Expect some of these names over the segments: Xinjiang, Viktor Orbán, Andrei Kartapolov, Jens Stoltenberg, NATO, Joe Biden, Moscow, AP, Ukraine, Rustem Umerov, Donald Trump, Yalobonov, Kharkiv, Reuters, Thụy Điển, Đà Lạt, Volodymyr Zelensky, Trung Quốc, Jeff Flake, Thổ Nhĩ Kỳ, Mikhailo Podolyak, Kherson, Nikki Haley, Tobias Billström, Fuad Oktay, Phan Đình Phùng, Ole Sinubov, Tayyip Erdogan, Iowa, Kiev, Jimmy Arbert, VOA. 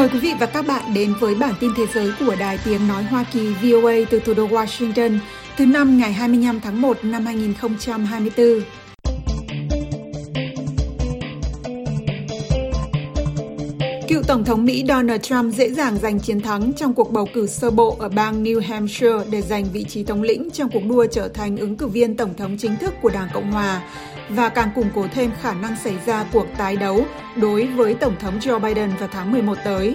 Mời quý vị và các bạn đến với bản tin thế giới của Đài Tiếng Nói Hoa Kỳ VOA từ thủ đô Washington, thứ Năm ngày 25 tháng 1 năm 2024. Cựu Tổng thống Mỹ Donald Trump dễ dàng giành chiến thắng trong cuộc bầu cử sơ bộ ở bang New Hampshire để giành vị trí thống lĩnh trong cuộc đua trở thành ứng cử viên Tổng thống chính thức của Đảng Cộng Hòa, và càng củng cố thêm khả năng xảy ra cuộc tái đấu đối với Tổng thống Joe Biden vào tháng 11 tới.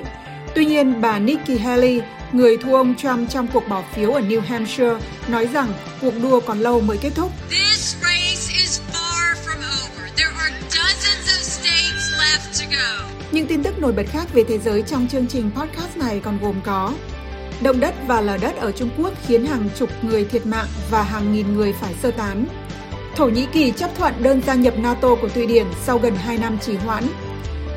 Tuy nhiên, bà Nikki Haley, người thua ông Trump trong cuộc bỏ phiếu ở New Hampshire, nói rằng cuộc đua còn lâu mới kết thúc. Những tin tức nổi bật khác về thế giới trong chương trình podcast này còn gồm có: động đất và lở đất ở Trung Quốc khiến hàng chục người thiệt mạng và hàng nghìn người phải sơ tán. Thổ Nhĩ Kỳ chấp thuận đơn gia nhập NATO của Thụy Điển sau gần 2 năm trì hoãn.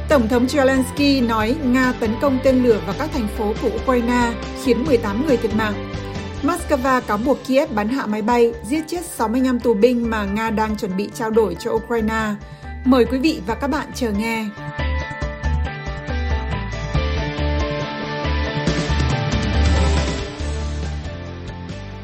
Tổng thống Zelensky nói Nga tấn công tên lửa vào các thành phố của Ukraine khiến 18 người thiệt mạng. Moscow cáo buộc Kiev bắn hạ máy bay, giết chết 65 tù binh mà Nga đang chuẩn bị trao đổi cho Ukraine. Mời quý vị và các bạn chờ nghe.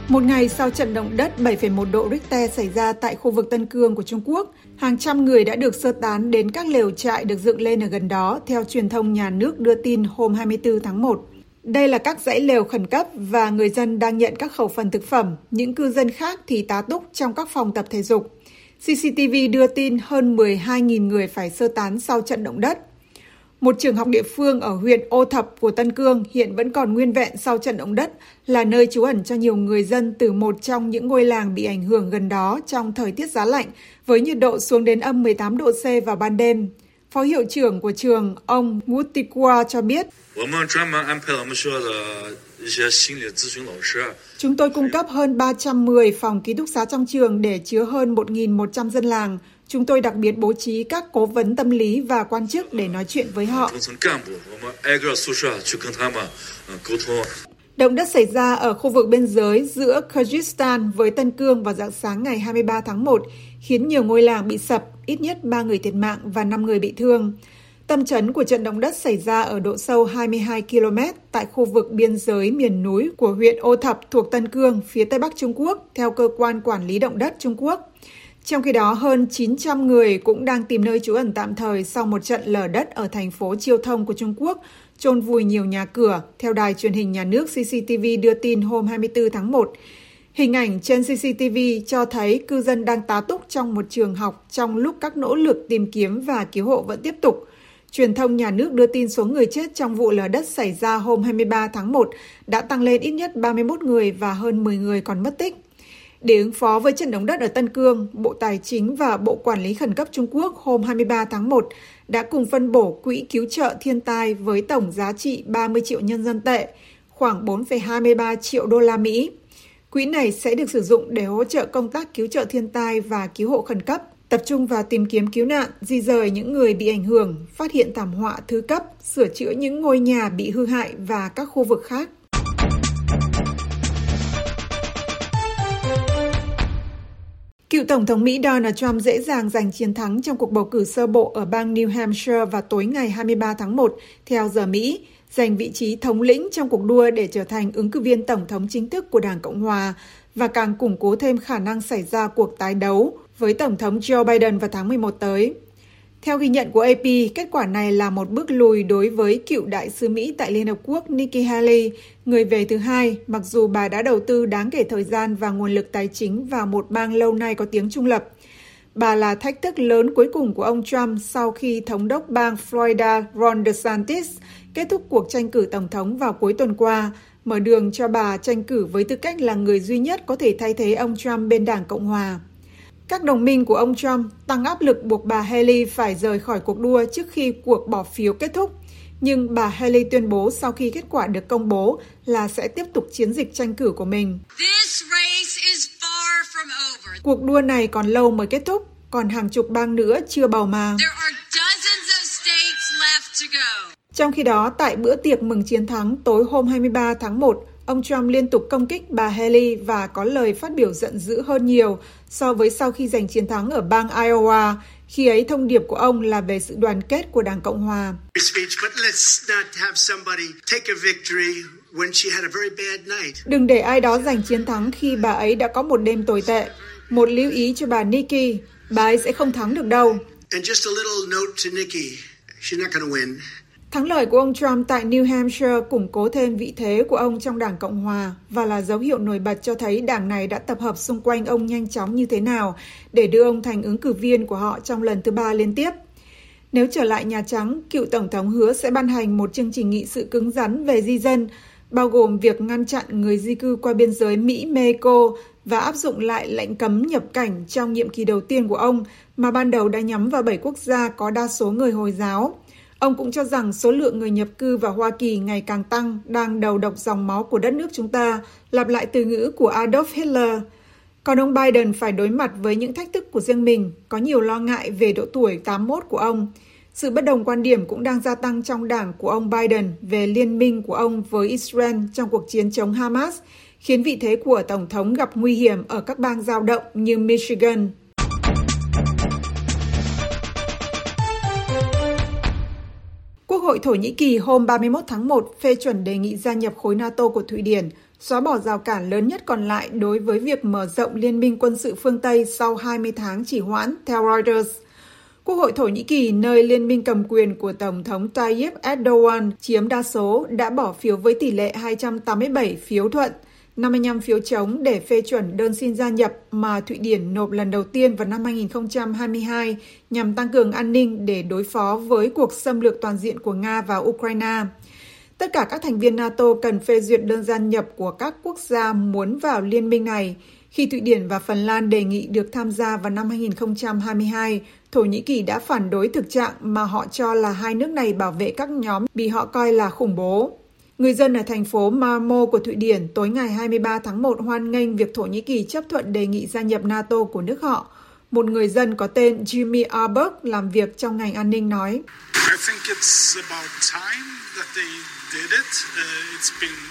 Một ngày sau trận động đất 7,1 độ Richter xảy ra tại khu vực Tân Cương của Trung Quốc, hàng trăm người đã được sơ tán đến các lều trại được dựng lên ở gần đó, theo truyền thông nhà nước đưa tin hôm 24 tháng 1. Đây là các dãy lều khẩn cấp và người dân đang nhận các khẩu phần thực phẩm, những cư dân khác thì tá túc trong các phòng tập thể dục. CCTV đưa tin hơn 12.000 người phải sơ tán sau trận động đất. Một trường học địa phương ở huyện Ô Thập của Tân Cương hiện vẫn còn nguyên vẹn sau trận động đất, là nơi trú ẩn cho nhiều người dân từ một trong những ngôi làng bị ảnh hưởng gần đó trong thời tiết giá lạnh, với nhiệt độ xuống đến âm 18 độ C vào ban đêm. Phó hiệu trưởng của trường, ông Mutikwa cho biết, chúng tôi cung cấp hơn 310 phòng ký túc xá trong trường để chứa hơn 1.100 dân làng. Chúng tôi đặc biệt bố trí các cố vấn tâm lý và quan chức để nói chuyện với họ. Động đất xảy ra ở khu vực biên giới giữa Kyrgyzstan với Tân Cương vào rạng sáng ngày 23 tháng 1, khiến nhiều ngôi làng bị sập, ít nhất 3 người thiệt mạng và 5 người bị thương. Tâm chấn của trận động đất xảy ra ở độ sâu 22 km tại khu vực biên giới miền núi của huyện Ô Thập thuộc Tân Cương, phía Tây Bắc Trung Quốc, theo Cơ quan Quản lý Động đất Trung Quốc. Trong khi đó, hơn 900 người cũng đang tìm nơi trú ẩn tạm thời sau một trận lở đất ở thành phố Chiêu Thông của Trung Quốc, chôn vùi nhiều nhà cửa, theo đài truyền hình nhà nước CCTV đưa tin hôm 24 tháng 1. Hình ảnh trên CCTV cho thấy cư dân đang tá túc trong một trường học trong lúc các nỗ lực tìm kiếm và cứu hộ vẫn tiếp tục. Truyền thông nhà nước đưa tin số người chết trong vụ lở đất xảy ra hôm 23 tháng 1 đã tăng lên ít nhất 31 người và hơn 10 người còn mất tích. Để ứng phó với trận động đất ở Tân Cương, Bộ Tài chính và Bộ Quản lý Khẩn cấp Trung Quốc hôm 23 tháng 1 đã cùng phân bổ quỹ cứu trợ thiên tai với tổng giá trị 30 triệu nhân dân tệ, khoảng 4,23 triệu đô la Mỹ. Quỹ này sẽ được sử dụng để hỗ trợ công tác cứu trợ thiên tai và cứu hộ khẩn cấp, tập trung vào tìm kiếm cứu nạn, di dời những người bị ảnh hưởng, phát hiện thảm họa thứ cấp, sửa chữa những ngôi nhà bị hư hại và các khu vực khác. Cựu Tổng thống Mỹ Donald Trump dễ dàng giành chiến thắng trong cuộc bầu cử sơ bộ ở bang New Hampshire vào tối ngày 23 tháng 1, theo giờ Mỹ, giành vị trí thống lĩnh trong cuộc đua để trở thành ứng cử viên Tổng thống chính thức của Đảng Cộng Hòa, và càng củng cố thêm khả năng xảy ra cuộc tái đấu với Tổng thống Joe Biden vào tháng 11 tới. Theo ghi nhận của AP, kết quả này là một bước lùi đối với cựu đại sứ Mỹ tại Liên Hợp Quốc Nikki Haley, người về thứ hai, mặc dù bà đã đầu tư đáng kể thời gian và nguồn lực tài chính vào một bang lâu nay có tiếng trung lập. Bà là thách thức lớn cuối cùng của ông Trump sau khi thống đốc bang Florida Ron DeSantis kết thúc cuộc tranh cử tổng thống vào cuối tuần qua, mở đường cho bà tranh cử với tư cách là người duy nhất có thể thay thế ông Trump bên Đảng Cộng Hòa. Các đồng minh của ông Trump tăng áp lực buộc bà Haley phải rời khỏi cuộc đua trước khi cuộc bỏ phiếu kết thúc, nhưng bà Haley tuyên bố sau khi kết quả được công bố là sẽ tiếp tục chiến dịch tranh cử của mình. Cuộc đua này còn lâu mới kết thúc, còn hàng chục bang nữa chưa bầu mà. Trong khi đó, tại bữa tiệc mừng chiến thắng tối hôm 23 tháng 1, Ông Trump liên tục công kích bà Haley và có lời phát biểu giận dữ hơn nhiều so với sau khi giành chiến thắng ở bang Iowa. Khi ấy, thông điệp của ông là về sự đoàn kết của Đảng Cộng Hòa. Đừng để ai đó giành chiến thắng khi bà ấy đã có một đêm tồi tệ. Một lưu ý cho bà Nikki, bà ấy sẽ không thắng được đâu. Thắng lợi của ông Trump tại New Hampshire củng cố thêm vị thế của ông trong Đảng Cộng Hòa và là dấu hiệu nổi bật cho thấy đảng này đã tập hợp xung quanh ông nhanh chóng như thế nào để đưa ông thành ứng cử viên của họ trong lần thứ 3 liên tiếp. Nếu trở lại Nhà Trắng, cựu Tổng thống hứa sẽ ban hành một chương trình nghị sự cứng rắn về di dân, bao gồm việc ngăn chặn người di cư qua biên giới Mỹ-Mexico và áp dụng lại lệnh cấm nhập cảnh trong nhiệm kỳ đầu tiên của ông mà ban đầu đã nhắm vào 7 quốc gia có đa số người Hồi giáo. Ông cũng cho rằng số lượng người nhập cư vào Hoa Kỳ ngày càng tăng, đang đầu độc dòng máu của đất nước chúng ta, lặp lại từ ngữ của Adolf Hitler. Còn ông Biden phải đối mặt với những thách thức của riêng mình, có nhiều lo ngại về độ tuổi 81 của ông. Sự bất đồng quan điểm cũng đang gia tăng trong đảng của ông Biden về liên minh của ông với Israel trong cuộc chiến chống Hamas, khiến vị thế của Tổng thống gặp nguy hiểm ở các bang dao động như Michigan. Quốc hội Thổ Nhĩ Kỳ hôm 31 tháng 1 phê chuẩn đề nghị gia nhập khối NATO của Thụy Điển, xóa bỏ rào cản lớn nhất còn lại đối với việc mở rộng liên minh quân sự phương Tây sau 20 tháng trì hoãn, theo Reuters. Quốc hội Thổ Nhĩ Kỳ, nơi liên minh cầm quyền của Tổng thống Tayyip Erdogan chiếm đa số, đã bỏ phiếu với tỷ lệ 287 phiếu thuận, 55 phiếu chống để phê chuẩn đơn xin gia nhập mà Thụy Điển nộp lần đầu tiên vào năm 2022 nhằm tăng cường an ninh để đối phó với cuộc xâm lược toàn diện của Nga vào Ukraine. Tất cả các thành viên NATO cần phê duyệt đơn gia nhập của các quốc gia muốn vào liên minh này. Khi Thụy Điển và Phần Lan đề nghị được tham gia vào năm 2022, Thổ Nhĩ Kỳ đã phản đối thực trạng mà họ cho là hai nước này bảo vệ các nhóm bị họ coi là khủng bố. Người dân ở thành phố Malmö của Thụy Điển tối ngày 23 tháng 1 hoan nghênh việc Thổ Nhĩ Kỳ chấp thuận đề nghị gia nhập NATO của nước họ. Một người dân có tên Jimmy Arbert làm việc trong ngành an ninh nói: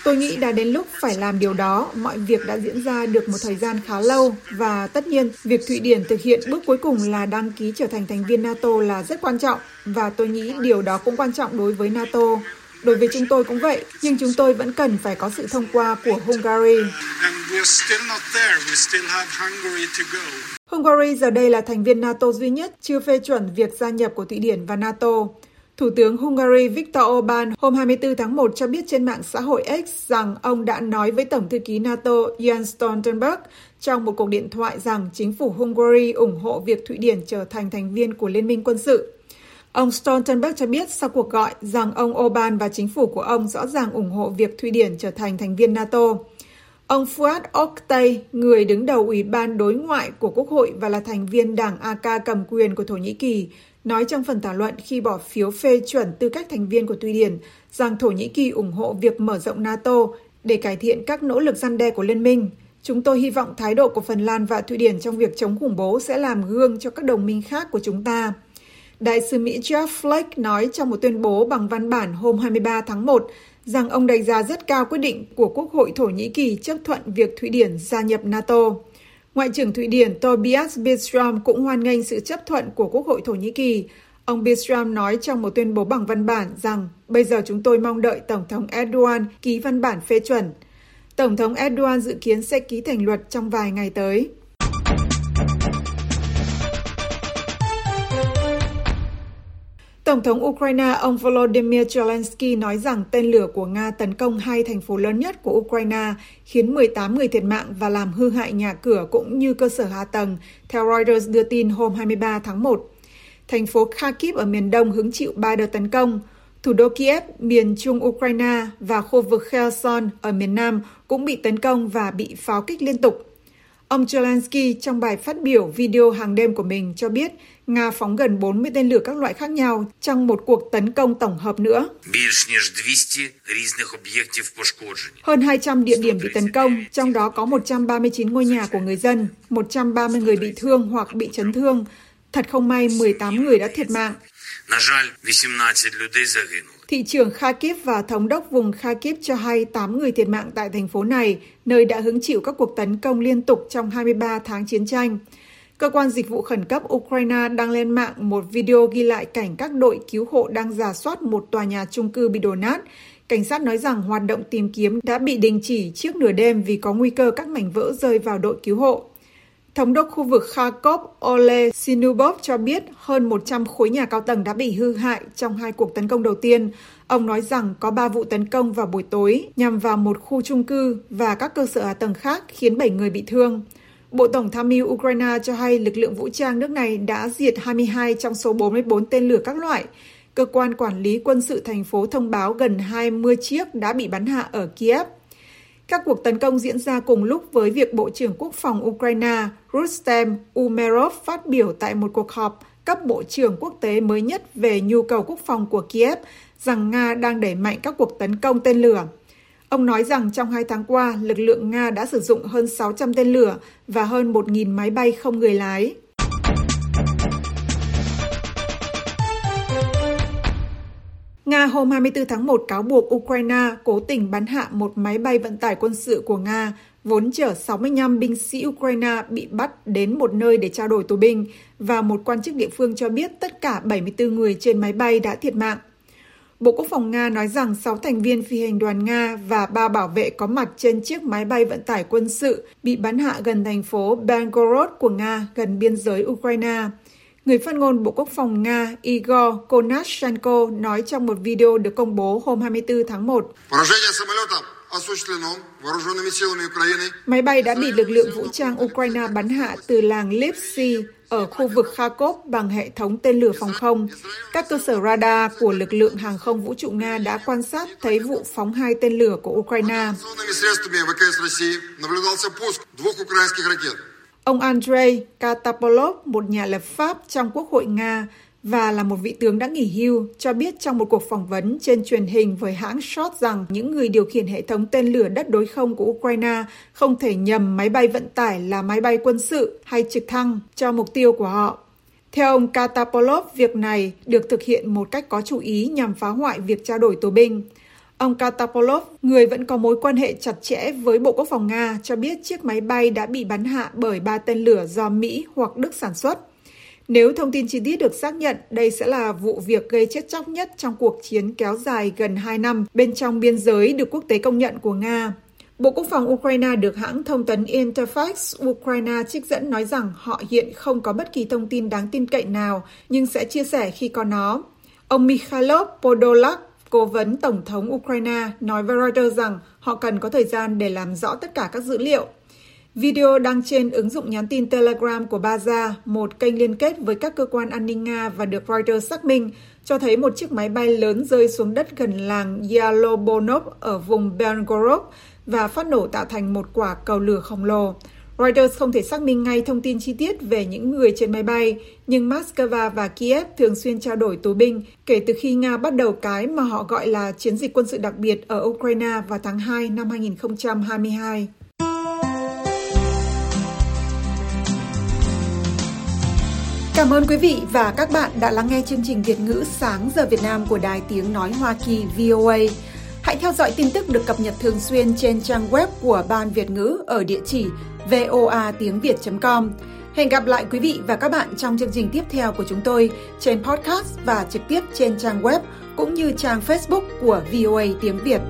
Tôi nghĩ đã đến lúc phải làm điều đó. Mọi việc đã diễn ra được một thời gian khá lâu và tất nhiên việc Thụy Điển thực hiện bước cuối cùng là đăng ký trở thành thành viên NATO là rất quan trọng và tôi nghĩ điều đó cũng quan trọng đối với NATO. Đối với chúng tôi cũng vậy, nhưng chúng tôi vẫn cần phải có sự thông qua của Hungary. Hungary giờ đây là thành viên NATO duy nhất chưa phê chuẩn việc gia nhập của Thụy Điển và NATO. Thủ tướng Hungary Viktor Orbán hôm 24 tháng 1 cho biết trên mạng xã hội X rằng ông đã nói với Tổng thư ký NATO Jens Stoltenberg trong một cuộc điện thoại rằng chính phủ Hungary ủng hộ việc Thụy Điển trở thành thành viên của Liên minh quân sự. Ông Stoltenberg cho biết sau cuộc gọi rằng ông Orbán và chính phủ của ông rõ ràng ủng hộ việc Thụy Điển trở thành thành viên NATO. Ông Fuad Oktay, người đứng đầu Ủy ban Đối ngoại của Quốc hội và là thành viên đảng AK cầm quyền của Thổ Nhĩ Kỳ, nói trong phần thảo luận khi bỏ phiếu phê chuẩn tư cách thành viên của Thụy Điển rằng Thổ Nhĩ Kỳ ủng hộ việc mở rộng NATO để cải thiện các nỗ lực răn đe của liên minh. Chúng tôi hy vọng thái độ của Phần Lan và Thụy Điển trong việc chống khủng bố sẽ làm gương cho các đồng minh khác của chúng ta. Đại sứ Mỹ Jeff Flake nói trong một tuyên bố bằng văn bản hôm 23 tháng 1 rằng ông đánh giá rất cao quyết định của Quốc hội Thổ Nhĩ Kỳ chấp thuận việc Thụy Điển gia nhập NATO. Ngoại trưởng Thụy Điển Tobias Billström cũng hoan nghênh sự chấp thuận của Quốc hội Thổ Nhĩ Kỳ. Ông Billström nói trong một tuyên bố bằng văn bản rằng bây giờ chúng tôi mong đợi Tổng thống Erdogan ký văn bản phê chuẩn. Tổng thống Erdogan dự kiến sẽ ký thành luật trong vài ngày tới. Tổng thống Ukraine ông Volodymyr Zelensky nói rằng tên lửa của Nga tấn công hai thành phố lớn nhất của Ukraine khiến 18 người thiệt mạng và làm hư hại nhà cửa cũng như cơ sở hạ tầng, theo Reuters đưa tin hôm 23 tháng 1. Thành phố Kharkiv ở miền đông hứng chịu 3 đợt tấn công. Thủ đô Kiev, miền trung Ukraine và khu vực Kherson ở miền nam cũng bị tấn công và bị pháo kích liên tục. Ông Zelensky trong bài phát biểu video hàng đêm của mình cho biết Nga phóng gần 40 tên lửa các loại khác nhau trong một cuộc tấn công tổng hợp nữa. Hơn 200 địa điểm bị tấn công, trong đó có 139 ngôi nhà của người dân, 130 người bị thương hoặc bị chấn thương. Thật không may, 18 người đã thiệt mạng. thị trưởng Kharkiv và thống đốc vùng Kharkiv cho hay 8 người thiệt mạng tại thành phố này, nơi đã hứng chịu các cuộc tấn công liên tục trong 23 tháng chiến tranh. Cơ quan dịch vụ khẩn cấp Ukraine đang lên mạng một video ghi lại cảnh các đội cứu hộ đang rà soát một tòa nhà chung cư bị đổ nát. Cảnh sát nói rằng hoạt động tìm kiếm đã bị đình chỉ trước nửa đêm vì có nguy cơ các mảnh vỡ rơi vào đội cứu hộ. Thống đốc khu vực Kharkov Ole Sinubov cho biết hơn 100 khối nhà cao tầng đã bị hư hại trong hai cuộc tấn công đầu tiên. Ông nói rằng có 3 vụ tấn công vào buổi tối nhằm vào một khu chung cư và các cơ sở hạ tầng khác khiến 7 người bị thương. Bộ Tổng tham mưu Ukraine cho hay lực lượng vũ trang nước này đã diệt 22 trong số 44 tên lửa các loại. Cơ quan quản lý quân sự thành phố thông báo gần 20 chiếc đã bị bắn hạ ở Kiev. Các cuộc tấn công diễn ra cùng lúc với việc Bộ trưởng Quốc phòng Ukraine Rustem Umerov phát biểu tại một cuộc họp cấp Bộ trưởng quốc tế mới nhất về nhu cầu quốc phòng của Kiev rằng Nga đang đẩy mạnh các cuộc tấn công tên lửa. Ông nói rằng trong 2 tháng qua, lực lượng Nga đã sử dụng hơn 600 tên lửa và hơn 1.000 máy bay không người lái. Nga hôm 24 tháng 1 cáo buộc Ukraine cố tình bắn hạ một máy bay vận tải quân sự của Nga, vốn chở 65 binh sĩ Ukraine bị bắt đến một nơi để trao đổi tù binh, và một quan chức địa phương cho biết tất cả 74 người trên máy bay đã thiệt mạng. Bộ Quốc phòng Nga nói rằng 6 thành viên phi hành đoàn Nga và 3 bảo vệ có mặt trên chiếc máy bay vận tải quân sự bị bắn hạ gần thành phố Belgorod của Nga, gần biên giới Ukraine. Người phát ngôn Bộ Quốc phòng Nga Igor Konashenko nói trong một video được công bố hôm 24 tháng 1. Máy bay đã bị lực lượng vũ trang Ukraine bắn hạ từ làng Lipsy ở khu vực Kharkov bằng hệ thống tên lửa phòng không. Các cơ sở radar của lực lượng hàng không vũ trụ Nga đã quan sát thấy vụ phóng 2 tên lửa của Ukraine. Ông Andrei Kartapolov, một nhà lập pháp trong Quốc hội Nga và là một vị tướng đã nghỉ hưu, cho biết trong một cuộc phỏng vấn trên truyền hình với hãng Short rằng những người điều khiển hệ thống tên lửa đất đối không của Ukraine không thể nhầm máy bay vận tải là máy bay quân sự hay trực thăng cho mục tiêu của họ. Theo ông Kartapolov, việc này được thực hiện một cách có chủ ý nhằm phá hoại việc trao đổi tù binh. Ông Kartapolov, người vẫn có mối quan hệ chặt chẽ với Bộ Quốc phòng Nga, cho biết chiếc máy bay đã bị bắn hạ bởi 3 tên lửa do Mỹ hoặc Đức sản xuất. Nếu thông tin chi tiết được xác nhận, đây sẽ là vụ việc gây chết chóc nhất trong cuộc chiến kéo dài gần 2 năm bên trong biên giới được quốc tế công nhận của Nga. Bộ Quốc phòng Ukraine được hãng thông tấn Interfax Ukraine trích dẫn nói rằng họ hiện không có bất kỳ thông tin đáng tin cậy nào, nhưng sẽ chia sẻ khi có nó. Ông Mikhailo Podolyak, cố vấn Tổng thống Ukraine, nói với Reuters rằng họ cần có thời gian để làm rõ tất cả các dữ liệu. Video đăng trên ứng dụng nhắn tin Telegram của Baza, một kênh liên kết với các cơ quan an ninh Nga và được Reuters xác minh, cho thấy một chiếc máy bay lớn rơi xuống đất gần làng Yalobonov ở vùng Belgorod và phát nổ tạo thành một quả cầu lửa khổng lồ. Reuters không thể xác minh ngay thông tin chi tiết về những người trên máy bay, nhưng Moscow và Kiev thường xuyên trao đổi tù binh kể từ khi Nga bắt đầu cái mà họ gọi là chiến dịch quân sự đặc biệt ở Ukraine vào tháng 2 năm 2022. Cảm ơn quý vị và các bạn đã lắng nghe chương trình Việt ngữ Sáng giờ Việt Nam của Đài Tiếng Nói Hoa Kỳ VOA. Hãy theo dõi tin tức được cập nhật thường xuyên trên trang web của Ban Việt ngữ ở địa chỉ voatiếngviet.com. Hẹn gặp lại quý vị và các bạn trong chương trình tiếp theo của chúng tôi trên podcast và trực tiếp trên trang web cũng như trang Facebook của VOA Tiếng Việt.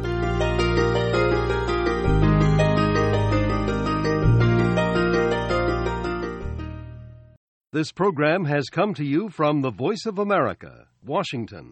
This program has come to you from the Voice of America, Washington.